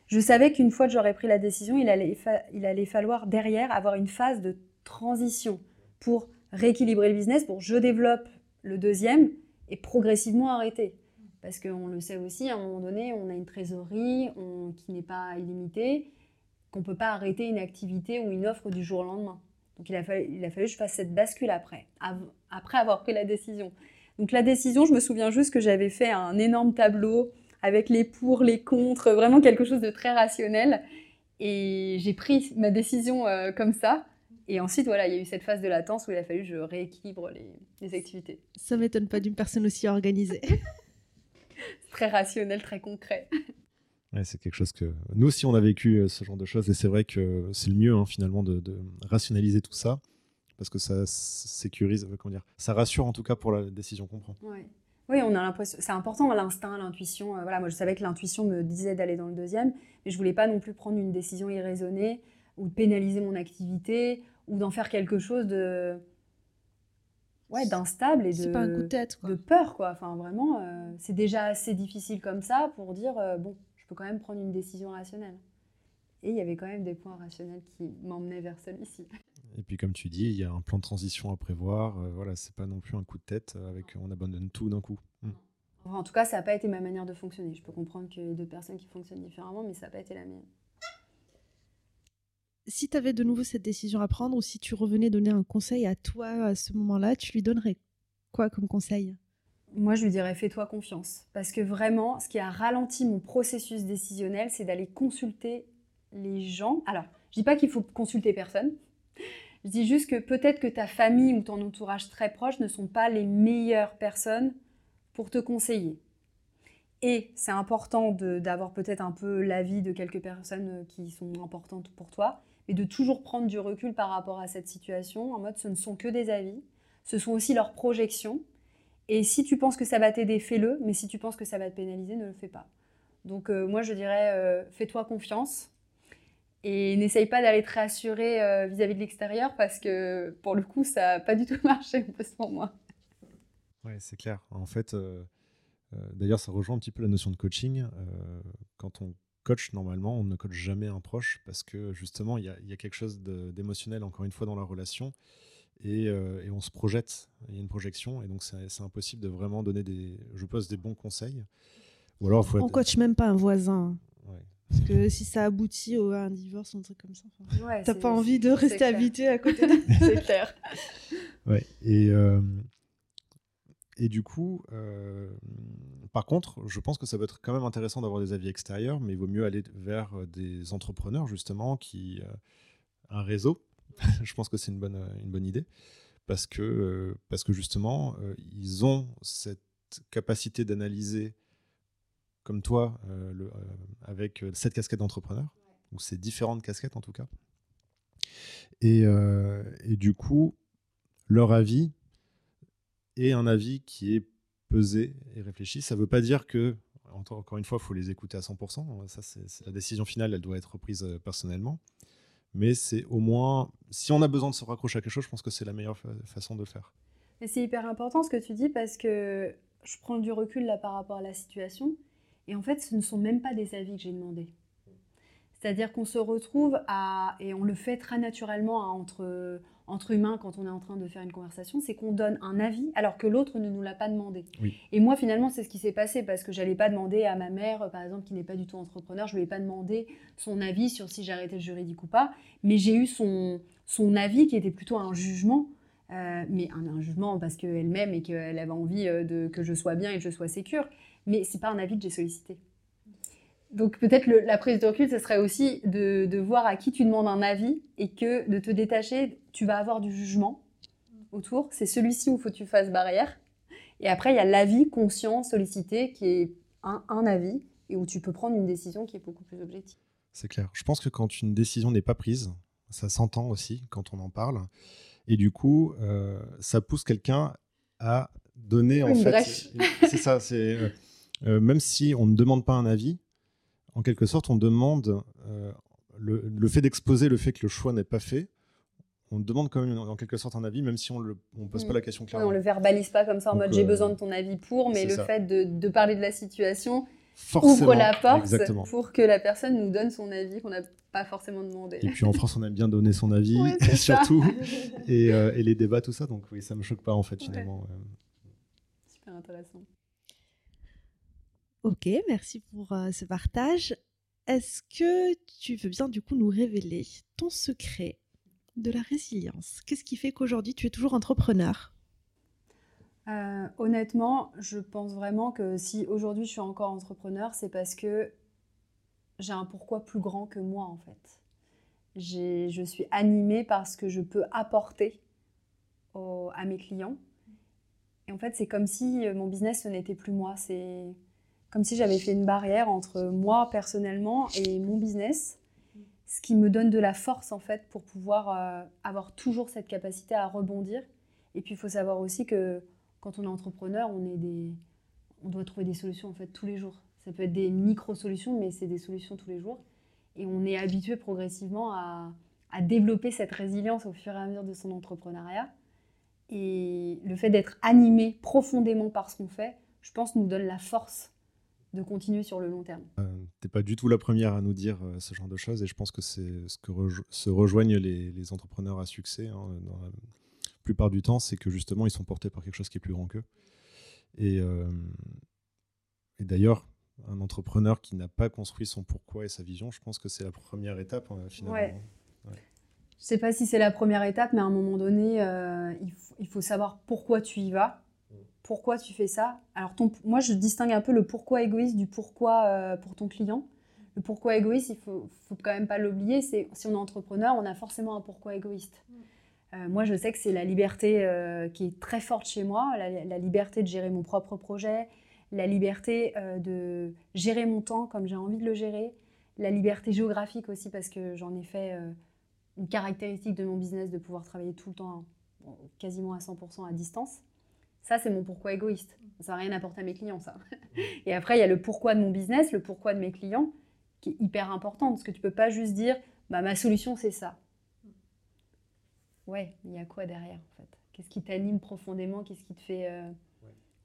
Je savais qu'une fois que j'aurais pris la décision, il allait, fa- il allait falloir derrière avoir une phase de transition pour rééquilibrer le business, pour je développe le deuxième et progressivement arrêter. Parce qu'on le sait aussi, à un moment donné, on a une trésorerie on, qui n'est pas illimitée, qu'on ne peut pas arrêter une activité ou une offre du jour au lendemain. Donc il a fallu, il a fallu que je fasse cette bascule après, av- après avoir pris la décision. Donc la décision, je me souviens juste que j'avais fait un énorme tableau avec les pour, les contre, vraiment quelque chose de très rationnel. Et j'ai pris ma décision euh, comme ça. Et ensuite, voilà, il y a eu cette phase de latence où il a fallu que je rééquilibre les, les activités. Ça ne m'étonne pas d'une personne aussi organisée. Très rationnel, très concret. Ouais, c'est quelque chose que... Nous aussi, on a vécu ce genre de choses. Et c'est vrai que c'est le mieux, hein, finalement, de, de rationaliser tout ça. Parce que ça sécurise, comment dire, ça rassure en tout cas pour la décision qu'on prend. Ouais. Oui, on a l'impression, c'est important l'instinct, l'intuition. Euh, voilà, moi je savais que l'intuition me disait d'aller dans le deuxième, mais je voulais pas non plus prendre une décision irraisonnée ou pénaliser mon activité ou d'en faire quelque chose de, ouais, d'instable et c'est de, pas un coup de tête, quoi. De peur, quoi. Enfin vraiment, euh, c'est déjà assez difficile comme ça pour dire euh, bon, je peux quand même prendre une décision rationnelle. Et il y avait quand même des points rationnels qui m'emmenaient vers celui-ci. Et puis comme tu dis, il y a un plan de transition à prévoir. Euh, voilà, c'est pas non plus un coup de tête avec on abandonne tout d'un coup. Mm. En tout cas, ça n'a pas été ma manière de fonctionner. Je peux comprendre qu'il y a deux personnes qui fonctionnent différemment, mais ça n'a pas été la mienne. Si tu avais de nouveau cette décision à prendre ou si tu revenais donner un conseil à toi à ce moment-là, tu lui donnerais quoi comme conseil ? Moi, je lui dirais fais-toi confiance. Parce que vraiment, ce qui a ralenti mon processus décisionnel, c'est d'aller consulter les gens. Alors, je ne dis pas qu'il faut consulter personne. Je dis juste que peut-être que ta famille ou ton entourage très proche ne sont pas les meilleures personnes pour te conseiller. Et c'est important de, d'avoir peut-être un peu l'avis de quelques personnes qui sont importantes pour toi, mais de toujours prendre du recul par rapport à cette situation, en mode ce ne sont que des avis, ce sont aussi leurs projections. Et si tu penses que ça va t'aider, fais-le, mais si tu penses que ça va te pénaliser, ne le fais pas. Donc euh, moi je dirais euh, fais-toi confiance. Et n'essaye pas d'aller te rassurer euh, vis-à-vis de l'extérieur parce que, pour le coup, ça n'a pas du tout marché pour moi. Oui, c'est clair. En fait, euh, euh, d'ailleurs, ça rejoint un petit peu la notion de coaching. Euh, quand on coach, normalement, on ne coach jamais un proche parce que, justement, il y, y a quelque chose de, d'émotionnel, encore une fois, dans la relation. Et, euh, et on se projette. Il y a une projection. Et donc, c'est, c'est impossible de vraiment donner des, je pense, des bons conseils. Ou alors, faut être... On ne coach même pas un voisin. Oui. Parce que si ça aboutit à un divorce, un truc comme ça, enfin, ouais, t'as pas envie de rester habité à côté de... C'est clair. Ouais. Et, euh, et du coup, euh, par contre, je pense que ça peut être quand même intéressant d'avoir des avis extérieurs, mais il vaut mieux aller vers des entrepreneurs, justement, qui, euh, un réseau. Je pense que c'est une bonne, une bonne idée. Parce que, euh, parce que justement, euh, ils ont cette capacité d'analyser comme toi, euh, le, euh, avec cette casquette d'entrepreneur, ou ces différentes casquettes en tout cas. Et, euh, et du coup, leur avis est un avis qui est pesé et réfléchi. Ça ne veut pas dire que, encore une fois, il faut les écouter à cent pour cent. Ça, c'est, c'est la décision finale, elle doit être prise personnellement. Mais c'est au moins, si on a besoin de se raccrocher à quelque chose, je pense que c'est la meilleure fa- façon de le faire. Mais c'est hyper important ce que tu dis, parce que je prends du recul là par rapport à la situation. Et en fait, ce ne sont même pas des avis que j'ai demandés. C'est-à-dire qu'on se retrouve à, et on le fait très naturellement, hein, entre, entre humains quand on est en train de faire une conversation, c'est qu'on donne un avis alors que l'autre ne nous l'a pas demandé. Oui. Et moi, finalement, c'est ce qui s'est passé parce que je n'allais pas demander à ma mère, par exemple, qui n'est pas du tout entrepreneur, je ne lui ai pas demandé son avis sur si j'arrêtais le juridique ou pas, mais j'ai eu son, son avis qui était plutôt un jugement, euh, mais un, un jugement parce qu'elle m'aime et qu'elle avait envie de, que je sois bien et que je sois sécure, mais ce n'est pas un avis que j'ai sollicité. Donc peut-être le, la prise de recul, ce serait aussi de, de voir à qui tu demandes un avis et que de te détacher, tu vas avoir du jugement autour. C'est celui-ci où il faut que tu fasses barrière. Et après, il y a l'avis conscient, sollicité, qui est un, un avis et où tu peux prendre une décision qui est beaucoup plus objective. C'est clair. Je pense que quand une décision n'est pas prise, ça s'entend aussi quand on en parle. Et du coup, euh, ça pousse quelqu'un à donner... Oui, en fait, c'est, c'est ça. C'est, euh, euh, même si on ne demande pas un avis, en quelque sorte, on demande euh, le, le fait d'exposer le fait que le choix n'est pas fait. On demande quand même, en quelque sorte, un avis, même si on ne pose mmh. pas la question clairement. Ouais, on ne le verbalise pas comme ça en Donc, mode j'ai euh, besoin de ton avis pour, mais le ça. fait de, de parler de la situation forcément, ouvre la porte exactement. pour que la personne nous donne son avis qu'on n'a pas forcément demandé. Et puis en France, on aime bien donner son avis, ouais, et surtout, et, euh, et les débats, tout ça. Donc oui, ça ne me choque pas en fait, finalement. Ouais. Ouais. Super intéressant. Ok, merci pour euh, ce partage. Est-ce que tu veux bien du coup nous révéler ton secret de la résilience ? Qu'est-ce qui fait qu'aujourd'hui tu es toujours entrepreneur ? euh, Honnêtement, je pense vraiment que si aujourd'hui je suis encore entrepreneur, c'est parce que j'ai un pourquoi plus grand que moi en fait. J'ai, je suis animée par ce que je peux apporter au, à mes clients. Et en fait, c'est comme si mon business, ce n'était plus moi. C'est... comme si j'avais fait une barrière entre moi personnellement et mon business, ce qui me donne de la force en fait pour pouvoir euh, avoir toujours cette capacité à rebondir. Et puis il faut savoir aussi que quand on est entrepreneur, on est des, on doit trouver des solutions en fait tous les jours. Ça peut être des micro-solutions, mais c'est des solutions tous les jours. Et on est habitué progressivement à, à développer cette résilience au fur et à mesure de son entrepreneuriat. Et le fait d'être animé profondément par ce qu'on fait, je pense, nous donne la force de continuer sur le long terme. Euh, t'es pas du tout la première à nous dire euh, ce genre de choses, et je pense que c'est ce que rejo- se rejoignent les, les entrepreneurs à succès, hein, dans la plupart du temps, c'est que justement, ils sont portés par quelque chose qui est plus grand qu'eux. Et, euh, et d'ailleurs, un entrepreneur qui n'a pas construit son pourquoi et sa vision, je pense que c'est la première étape, hein, finalement. Ouais. Ouais. Je sais pas si c'est la première étape, mais à un moment donné, euh, il, f- il faut savoir pourquoi tu y vas. Pourquoi tu fais ça ? Alors, ton, moi, je distingue un peu le pourquoi égoïste du pourquoi euh, pour ton client. Le pourquoi égoïste, il ne faut, faut quand même pas l'oublier. C'est, si on est entrepreneur, on a forcément un pourquoi égoïste. Euh, moi, je sais que c'est la liberté euh, qui est très forte chez moi, la, la liberté de gérer mon propre projet, la liberté euh, de gérer mon temps comme j'ai envie de le gérer, la liberté géographique aussi parce que j'en ai fait euh, une caractéristique de mon business de pouvoir travailler tout le temps, hein, quasiment à cent pour cent à distance. Ça, c'est mon pourquoi égoïste. Ça n'a rien apporté à mes clients, ça. Et après, il y a le pourquoi de mon business, le pourquoi de mes clients, qui est hyper important, parce que tu ne peux pas juste dire bah, « ma solution, c'est ça ». Ouais, il y a quoi derrière, en fait ? Qu'est-ce qui t'anime profondément ? Qu'est-ce qui te fait… Euh...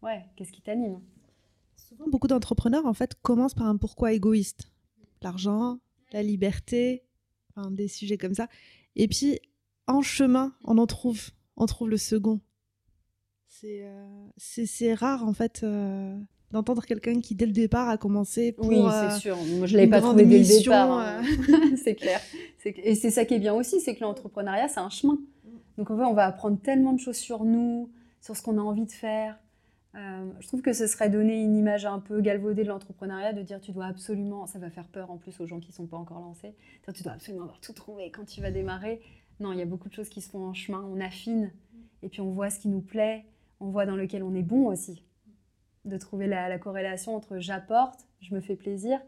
Ouais, qu'est-ce qui t'anime ? Souvent, beaucoup d'entrepreneurs, en fait, commencent par un pourquoi égoïste. L'argent, la liberté, enfin, des sujets comme ça. Et puis, en chemin, on en trouve. On trouve le second. C'est, euh, c'est, c'est rare, en fait, euh, d'entendre quelqu'un qui, dès le départ, a commencé pour une grande mission. Oui, c'est sûr. Moi, je ne l'avais pas trouvé dès le départ. Hein. C'est clair. C'est... Et c'est ça qui est bien aussi, c'est que l'entrepreneuriat, c'est un chemin. Donc, en fait, on va apprendre tellement de choses sur nous, sur ce qu'on a envie de faire. Euh, je trouve que ce serait donner une image un peu galvaudée de l'entrepreneuriat, de dire tu dois absolument... Ça va faire peur, en plus, aux gens qui ne sont pas encore lancés. Dire, tu dois absolument avoir tout trouvé quand tu vas démarrer. Non, il y a beaucoup de choses qui se font en chemin. On affine et puis on voit ce qui nous plaît. On voit dans lequel on est bon aussi, de trouver la, la corrélation entre j'apporte, je me fais plaisir,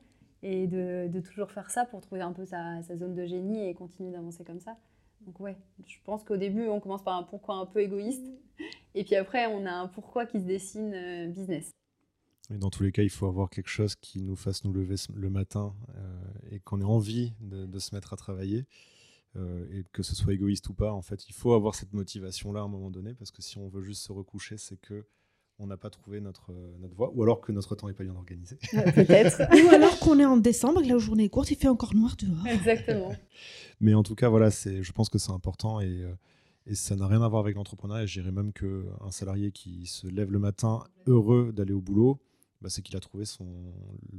et de, de toujours faire ça pour trouver un peu sa, sa zone de génie et continuer d'avancer comme ça. Donc ouais, je pense qu'au début, on commence par un pourquoi un peu égoïste, et puis après, on a un pourquoi qui se dessine euh, business. Et dans tous les cas, il faut avoir quelque chose qui nous fasse nous lever le matin euh, et qu'on ait envie de, de se mettre à travailler. Euh, et que ce soit égoïste ou pas, en fait, il faut avoir cette motivation-là à un moment donné, parce que si on veut juste se recoucher, c'est que on n'a pas trouvé notre, notre voie, ou alors que notre temps n'est pas bien organisé. Ouais, peut-être. Ou alors qu'on est en décembre, la journée est courte, il fait encore noir dehors. Exactement. Mais en tout cas, voilà, c'est, je pense que c'est important, et, Et ça n'a rien à voir avec l'entrepreneuriat. Je dirais même qu'un salarié qui se lève le matin heureux d'aller au boulot, bah c'est qu'il a trouvé son...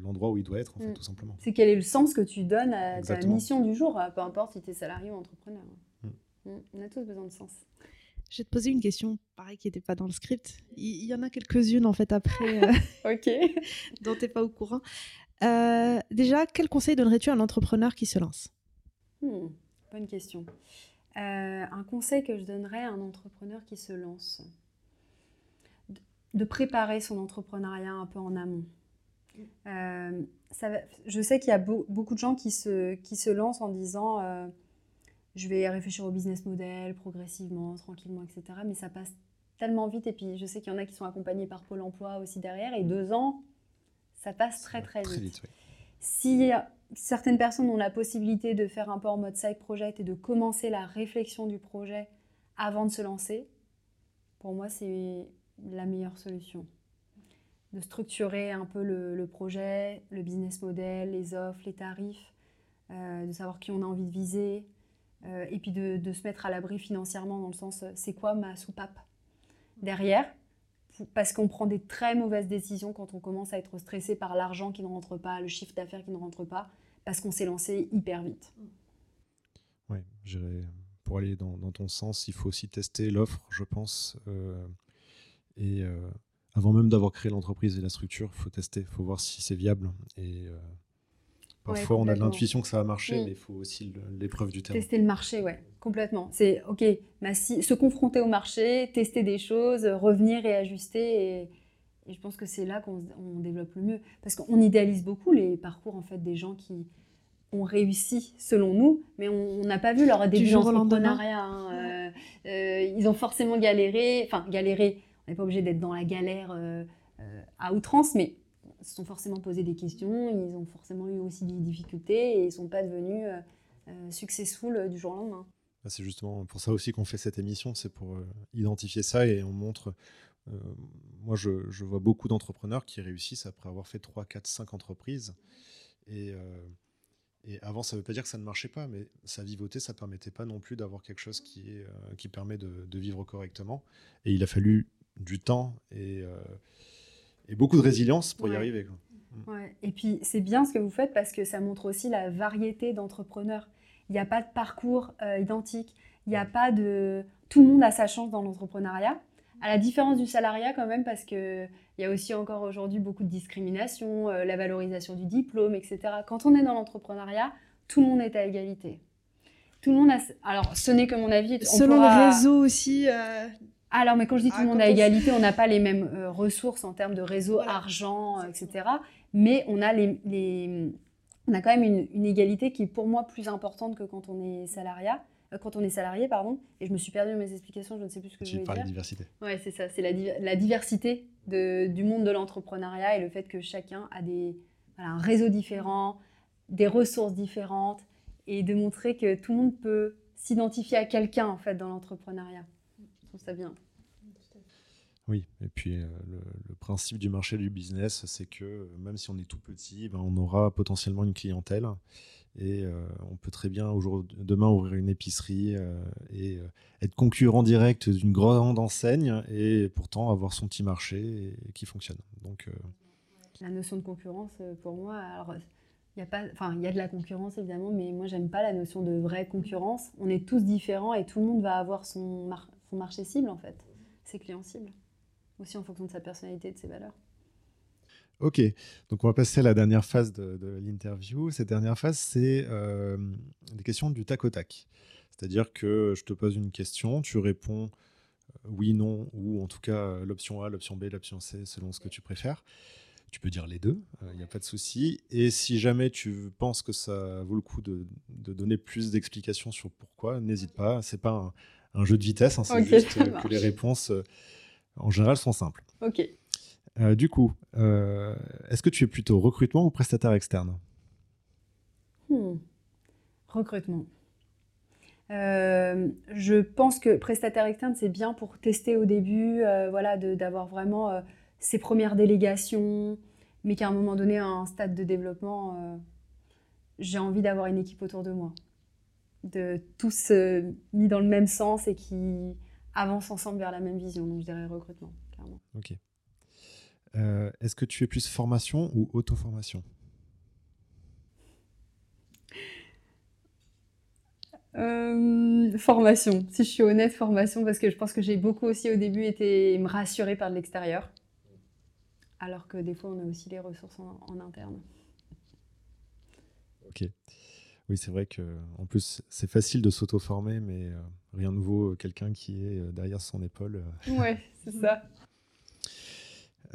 l'endroit où il doit être, en fait, mmh. tout simplement. C'est quel est le sens que tu donnes à Exactement. ta mission du jour, peu importe si tu es salarié ou entrepreneur. Mmh. Mmh. On a tous besoin de sens. Je vais te poser une question, pareil, qui n'était pas dans le script. Il y en a quelques-unes, en fait, après, euh, Ok. dont tu n'es pas au courant. Euh, déjà, quel conseil donnerais-tu à un entrepreneur qui se lance ? hmm, Bonne question. Euh, un conseil que je donnerais à un entrepreneur qui se lance, de préparer son entrepreneuriat un peu en amont. Euh, ça va, je sais qu'il y a beau, beaucoup de gens qui se, qui se lancent en disant... Euh, je vais réfléchir au business model progressivement, tranquillement, et cetera. Mais ça passe tellement vite. Et puis, je sais qu'il y en a qui sont accompagnés par Pôle emploi aussi derrière. Et deux ans, ça passe très, très, très vite. vite oui. Si certaines personnes ont la possibilité de faire un peu en mode side project et de commencer la réflexion du projet avant de se lancer, pour moi, c'est la meilleure solution. De structurer un peu le, le projet, le business model, les offres, les tarifs, euh, de savoir qui on a envie de viser. Euh, et puis de, de se mettre à l'abri financièrement dans le sens c'est quoi ma soupape derrière, parce qu'on prend des très mauvaises décisions quand on commence à être stressé par l'argent qui ne rentre pas, le chiffre d'affaires qui ne rentre pas, parce qu'on s'est lancé hyper vite. Oui, pour aller dans, dans ton sens, il faut aussi tester l'offre, je pense, euh, et euh, avant même d'avoir créé l'entreprise et la structure, il faut tester, il faut voir si c'est viable et... Euh... Parfois, ouais, on a de l'intuition que ça va marcher, oui. mais il faut aussi le, l'épreuve du terrain. Tester le marché, oui, complètement. C'est, OK, bah si, se confronter au marché, tester des choses, revenir et ajuster. Et, et je pense que c'est là qu'on on développe le mieux. Parce qu'on idéalise beaucoup les parcours en fait, des gens qui ont réussi, selon nous, mais on n'a pas vu leur début d'entrepreneuriat. Hein, euh, euh, ils ont forcément galéré. Enfin, galéré, on n'est pas obligé d'être dans la galère euh, euh, à outrance, mais... se sont forcément posé des questions, ils ont forcément eu aussi des difficultés et ils ne sont pas devenus euh, euh, successful du jour au lendemain. C'est justement pour ça aussi qu'on fait cette émission, c'est pour euh, identifier ça et on montre... Euh, moi, je, je vois beaucoup d'entrepreneurs qui réussissent après avoir fait trois, quatre, cinq entreprises. Et, euh, et avant, ça ne veut pas dire que ça ne marchait pas, mais ça vivotait, ça ne permettait pas non plus d'avoir quelque chose qui, est, euh, qui permet de, de vivre correctement. Et il a fallu du temps et... Euh, Et beaucoup de résilience pour ouais. y arriver. Quoi. Ouais. Et puis, c'est bien ce que vous faites parce que ça montre aussi la variété d'entrepreneurs. Il n'y a pas de parcours euh, identique. Il n'y a pas de... Tout le monde a sa chance dans l'entrepreneuriat. À la différence du salariat quand même parce qu'il y a aussi encore aujourd'hui beaucoup de discrimination, euh, la valorisation du diplôme, et cetera. Quand on est dans l'entrepreneuriat, tout le monde est à égalité. Tout le monde a... Alors, ce n'est que mon avis. On Selon pourra... le réseau aussi... Euh... Alors, mais quand je dis tout le ah, monde à égalité, on n'a pas les mêmes euh, ressources en termes de réseau, voilà. argent, et cetera. Mais on a, les, les, on a quand même une, une égalité qui est pour moi plus importante que quand on est salarié. Euh, quand on est salarié, pardon. Et je me suis perdue dans mes explications, je ne sais plus ce que tu je voulais dire. Tu parlais de diversité. Oui, c'est ça. C'est la, la diversité de, du monde de l'entrepreneuriat et le fait que chacun a des, voilà, un réseau différent, des ressources différentes et de montrer que tout le monde peut s'identifier à quelqu'un en fait dans l'entrepreneuriat. Ça vient. Oui, et puis euh, le, le principe du marché du business, c'est que même si on est tout petit, ben, on aura potentiellement une clientèle et euh, on peut très bien aujourd'hui, demain ouvrir une épicerie euh, et euh, être concurrent direct d'une grande enseigne et pourtant avoir son petit marché et, et qui fonctionne. Donc, euh... la notion de concurrence, pour moi, alors, y a pas, enfin, y a de la concurrence évidemment, mais moi j'aime pas la notion de vraie concurrence. On est tous différents et tout le monde va avoir son marché. Son marché cible, en fait, ses clients cibles, aussi en fonction de sa personnalité et de ses valeurs. Ok, donc on va passer à la dernière phase de, de l'interview. Cette dernière phase, c'est euh, des questions du tac au tac. C'est-à-dire que je te pose une question, tu réponds oui, non, ou en tout cas l'option A, l'option B, l'option C, selon ce que tu préfères. Tu peux dire les deux, il euh, n'y a pas de souci. Et si jamais tu penses que ça vaut le coup de, de donner plus d'explications sur pourquoi, n'hésite pas, c'est pas un... un jeu de vitesse, hein, c'est okay, juste que les réponses, euh, en général, sont simples. Ok. Euh, du coup, euh, est-ce que tu es plutôt recrutement ou prestataire externe ? hmm. Recrutement. Euh, je pense que prestataire externe, c'est bien pour tester au début, euh, voilà, de, d'avoir vraiment euh, ses premières délégations, mais qu'à un moment donné, à un stade de développement, euh, j'ai envie d'avoir une équipe autour de moi. de tous euh, mis dans le même sens et qui avancent ensemble vers la même vision. Donc, je dirais recrutement, clairement. Ok. Euh, est-ce que tu es plus formation ou auto-formation ? Euh, formation, si je suis honnête, formation, parce que je pense que j'ai beaucoup aussi au début été me rassurer par de l'extérieur, alors que des fois on a aussi les ressources en, en interne. Ok, oui, c'est vrai que en plus c'est facile de s'auto-former, mais euh, rien de nouveau, quelqu'un qui est derrière son épaule. Euh... Ouais, c'est ça.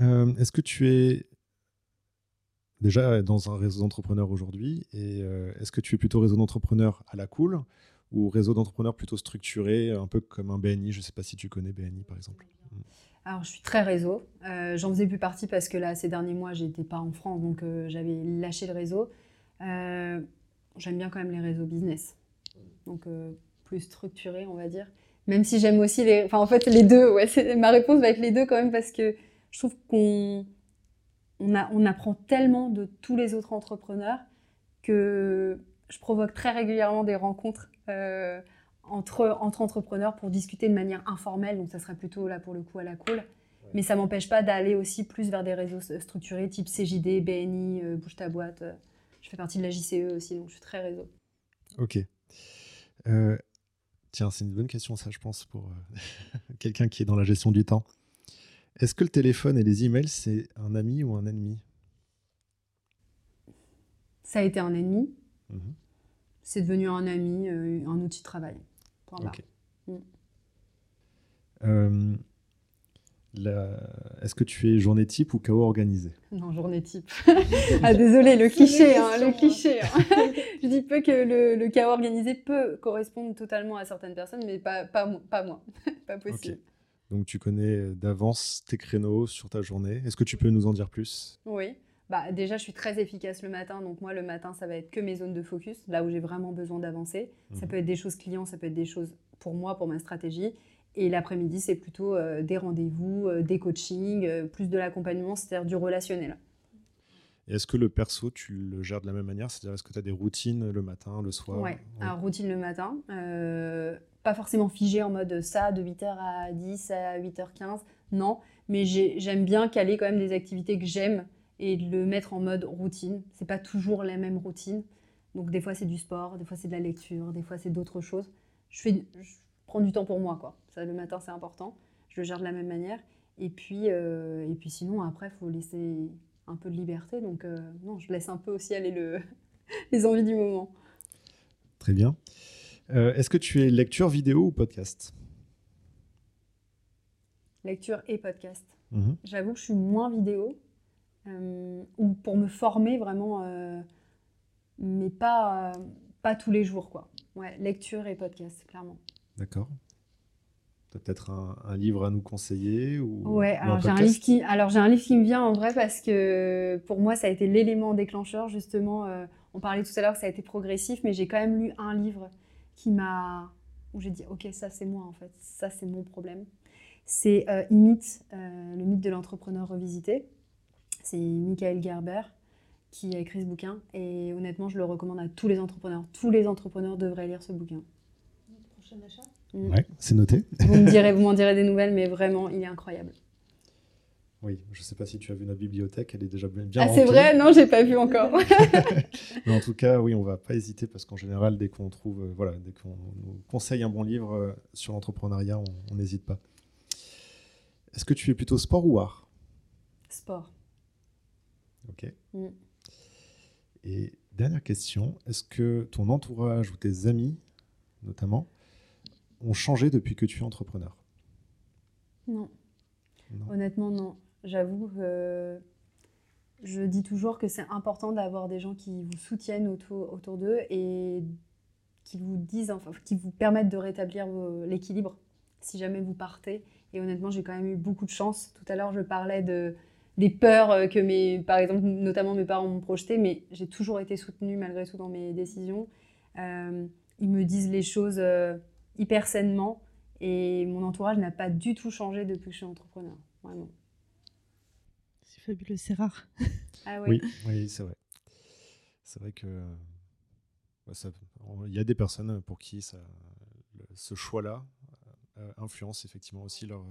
Euh, est-ce que tu es déjà dans un réseau d'entrepreneurs aujourd'hui, et euh, est-ce que tu es plutôt réseau d'entrepreneurs à la cool ou réseau d'entrepreneurs plutôt structuré, un peu comme un B N I? Je ne sais pas si tu connais B N I par exemple. Alors je suis très réseau, euh, j'en faisais plus partie parce que là ces derniers mois j'étais pas en France, donc euh, j'avais lâché le réseau. Euh, j'aime bien quand même les réseaux business, donc euh, plus structuré on va dire, même si j'aime aussi les, enfin en fait les deux, ouais, c'est... ma réponse va être les deux quand même, parce que je trouve qu'on On, a, on apprend tellement de tous les autres entrepreneurs que je provoque très régulièrement des rencontres euh, entre, entre entrepreneurs pour discuter de manière informelle, donc ça serait plutôt là pour le coup à la cool, mais ça ne m'empêche pas d'aller aussi plus vers des réseaux structurés type C J D, B N I, euh, Bouge ta boîte, euh, je fais partie de la J C E aussi, donc je suis très réseau. Ok. Euh, tiens, c'est une bonne question ça je pense pour euh, quelqu'un qui est dans la gestion du temps. Est-ce que le téléphone et les emails, c'est un ami ou un ennemi ? Ça a été un ennemi. Mmh. C'est devenu un ami, euh, un outil de travail. Okay. Mmh. Euh, la... Est-ce que tu es journée type ou chaos organisé ? Non, journée type. ah, désolé, le cliché. Hein, le cliché hein. Je dis peu que le, le chaos organisé peut correspondre totalement à certaines personnes, mais pas, pas, pas moi. pas possible. Okay. Donc, tu connais d'avance tes créneaux sur ta journée. Est-ce que tu peux nous en dire plus ? Oui. Bah, déjà, je suis très efficace le matin. Donc, moi, le matin, ça va être que mes zones de focus, là où j'ai vraiment besoin d'avancer. Mmh. Ça peut être des choses clients, ça peut être des choses pour moi, pour ma stratégie. Et l'après-midi, c'est plutôt euh, des rendez-vous, euh, des coachings, euh, plus de l'accompagnement, c'est-à-dire du relationnel. Et est-ce que le perso, tu le gères de la même manière ? C'est-à-dire, est-ce que tu as des routines le matin, le soir ? Oui, ouais. Routine le matin. Euh... Pas forcément figé en mode ça, de huit heures à dix, à huit heures quinze, non. Mais j'ai, j'aime bien caler quand même des activités que j'aime et le mettre en mode routine. C'est pas toujours la même routine. Donc des fois c'est du sport, des fois c'est de la lecture, des fois c'est d'autres choses. Je, fais, je prends du temps pour moi, quoi. Ça, le matin c'est important, je le gère de la même manière. Et puis, euh, et puis sinon après il faut laisser un peu de liberté. Donc euh, non, je laisse un peu aussi aller le, les envies du moment. Très bien. Euh, est-ce que tu es lecture, vidéo ou podcast ? Lecture et podcast. Mmh. J'avoue que je suis moins vidéo, euh, ou pour me former vraiment, euh, mais pas, euh, pas tous les jours, quoi. Ouais, lecture et podcast, clairement. D'accord. Tu as peut-être un, un livre à nous conseiller ou, ouais, ou alors, un j'ai un livre qui, alors j'ai un livre qui me vient en vrai parce que pour moi, ça a été l'élément déclencheur, justement. Euh, on parlait tout à l'heure que ça a été progressif, mais j'ai quand même lu un livre qui m'a, où j'ai dit ok ça c'est moi en fait, ça c'est mon problème, c'est euh, Imite, euh, le mythe de l'entrepreneur revisité, c'est Michael Gerber qui a écrit ce bouquin et honnêtement je le recommande à tous les entrepreneurs, tous les entrepreneurs devraient lire ce bouquin. Notre prochain achat ? Mmh. Ouais, c'est noté. vous, me direz, vous m'en direz des nouvelles mais vraiment il est incroyable. Oui, je ne sais pas si tu as vu notre bibliothèque, elle est déjà bien remplie. Ah, c'est vrai ? Non, je n'ai pas vu encore. Mais en tout cas, oui, on ne va pas hésiter parce qu'en général, dès qu'on trouve, euh, voilà, dès qu'on nous conseille un bon livre euh, sur l'entrepreneuriat, on n'hésite pas. Est-ce que tu es plutôt sport ou art ? Sport. Ok. Mm. Et dernière question, est-ce que ton entourage ou tes amis, notamment, ont changé depuis que tu es entrepreneur ? Non. non. Honnêtement, non. J'avoue que je dis toujours que c'est important d'avoir des gens qui vous soutiennent autour, autour d'eux et qui vous disent, enfin, qui vous permettent de rétablir vos, l'équilibre si jamais vous partez. Et honnêtement, j'ai quand même eu beaucoup de chance. Tout à l'heure, je parlais de, des peurs que, mes, par exemple, notamment mes parents m'ont projetées, mais j'ai toujours été soutenue malgré tout dans mes décisions. Euh, ils me disent les choses euh, hyper sainement et mon entourage n'a pas du tout changé depuis que je suis entrepreneur, vraiment. C'est fabuleux, c'est rare. Ah ouais. Oui, oui, c'est vrai. C'est vrai que ça, on, il y a des personnes pour qui ça, le, ce choix-là euh, influence effectivement aussi leur,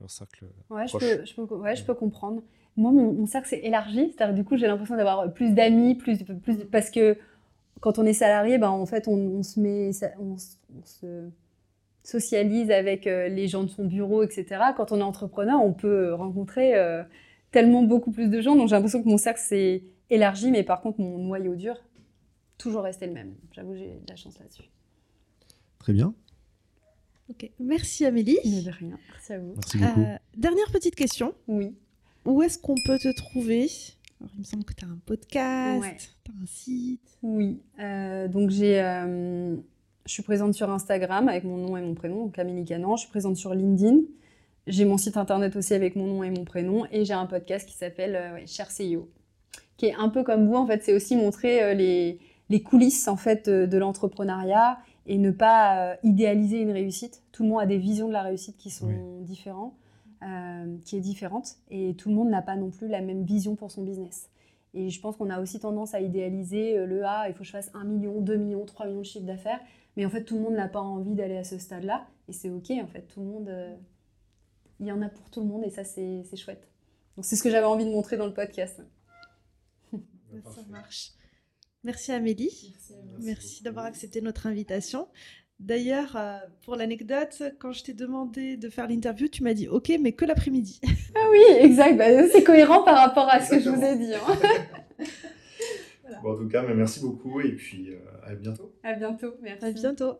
leur cercle ouais, proche. Je peux, je peux, ouais, je peux comprendre. Moi, mon, mon cercle s'est élargi. C'est-à-dire, du coup, j'ai l'impression d'avoir plus d'amis, plus, plus, parce que quand on est salarié, ben, en fait, on, on se met... On, on se... socialise avec les gens de son bureau, et cetera. Quand on est entrepreneur, on peut rencontrer euh, tellement beaucoup plus de gens. Donc, j'ai l'impression que mon cercle s'est élargi, mais par contre, mon noyau dur, toujours resté le même. J'avoue, j'ai de la chance là-dessus. Très bien. Ok. Merci, Amélie. Mais de rien. Merci à vous. Merci beaucoup. Euh, dernière petite question. Oui. Où est-ce qu'on peut te trouver ? Alors, il me semble que tu as un podcast, ouais. Tu as un site. Oui. Euh, donc, j'ai... Euh... Je suis présente sur Instagram avec mon nom et mon prénom, donc Amélie Canhan. Je suis présente sur LinkedIn. J'ai mon site internet aussi avec mon nom et mon prénom. Et j'ai un podcast qui s'appelle euh, ouais, Cher C E O, qui est un peu comme vous. En fait, c'est aussi montrer euh, les, les coulisses en fait, de, de l'entrepreneuriat et ne pas euh, idéaliser une réussite. Tout le monde a des visions de la réussite qui sont oui. différentes, euh, qui est différente. Et tout le monde n'a pas non plus la même vision pour son business. Et je pense qu'on a aussi tendance à idéaliser euh, le « Ah, il faut que je fasse un million, deux millions, trois millions de chiffre d'affaires ». Mais en fait, tout le monde n'a pas envie d'aller à ce stade-là. Et c'est OK, en fait. Tout le monde... Euh, il y en a pour tout le monde. Et ça, c'est, c'est chouette. Donc, c'est ce que j'avais envie de montrer dans le podcast. Ouais, ça marche. Merci, Amélie. Merci, merci, merci d'avoir accepté notre invitation. D'ailleurs, euh, pour l'anecdote, quand je t'ai demandé de faire l'interview, tu m'as dit « OK, mais que l'après-midi ». Ah oui, exact. Bah, c'est cohérent par rapport à ce Exactement. que je vous ai dit. Hein. Bon, en tout cas, merci beaucoup et puis euh, à bientôt. À bientôt, merci. À bientôt.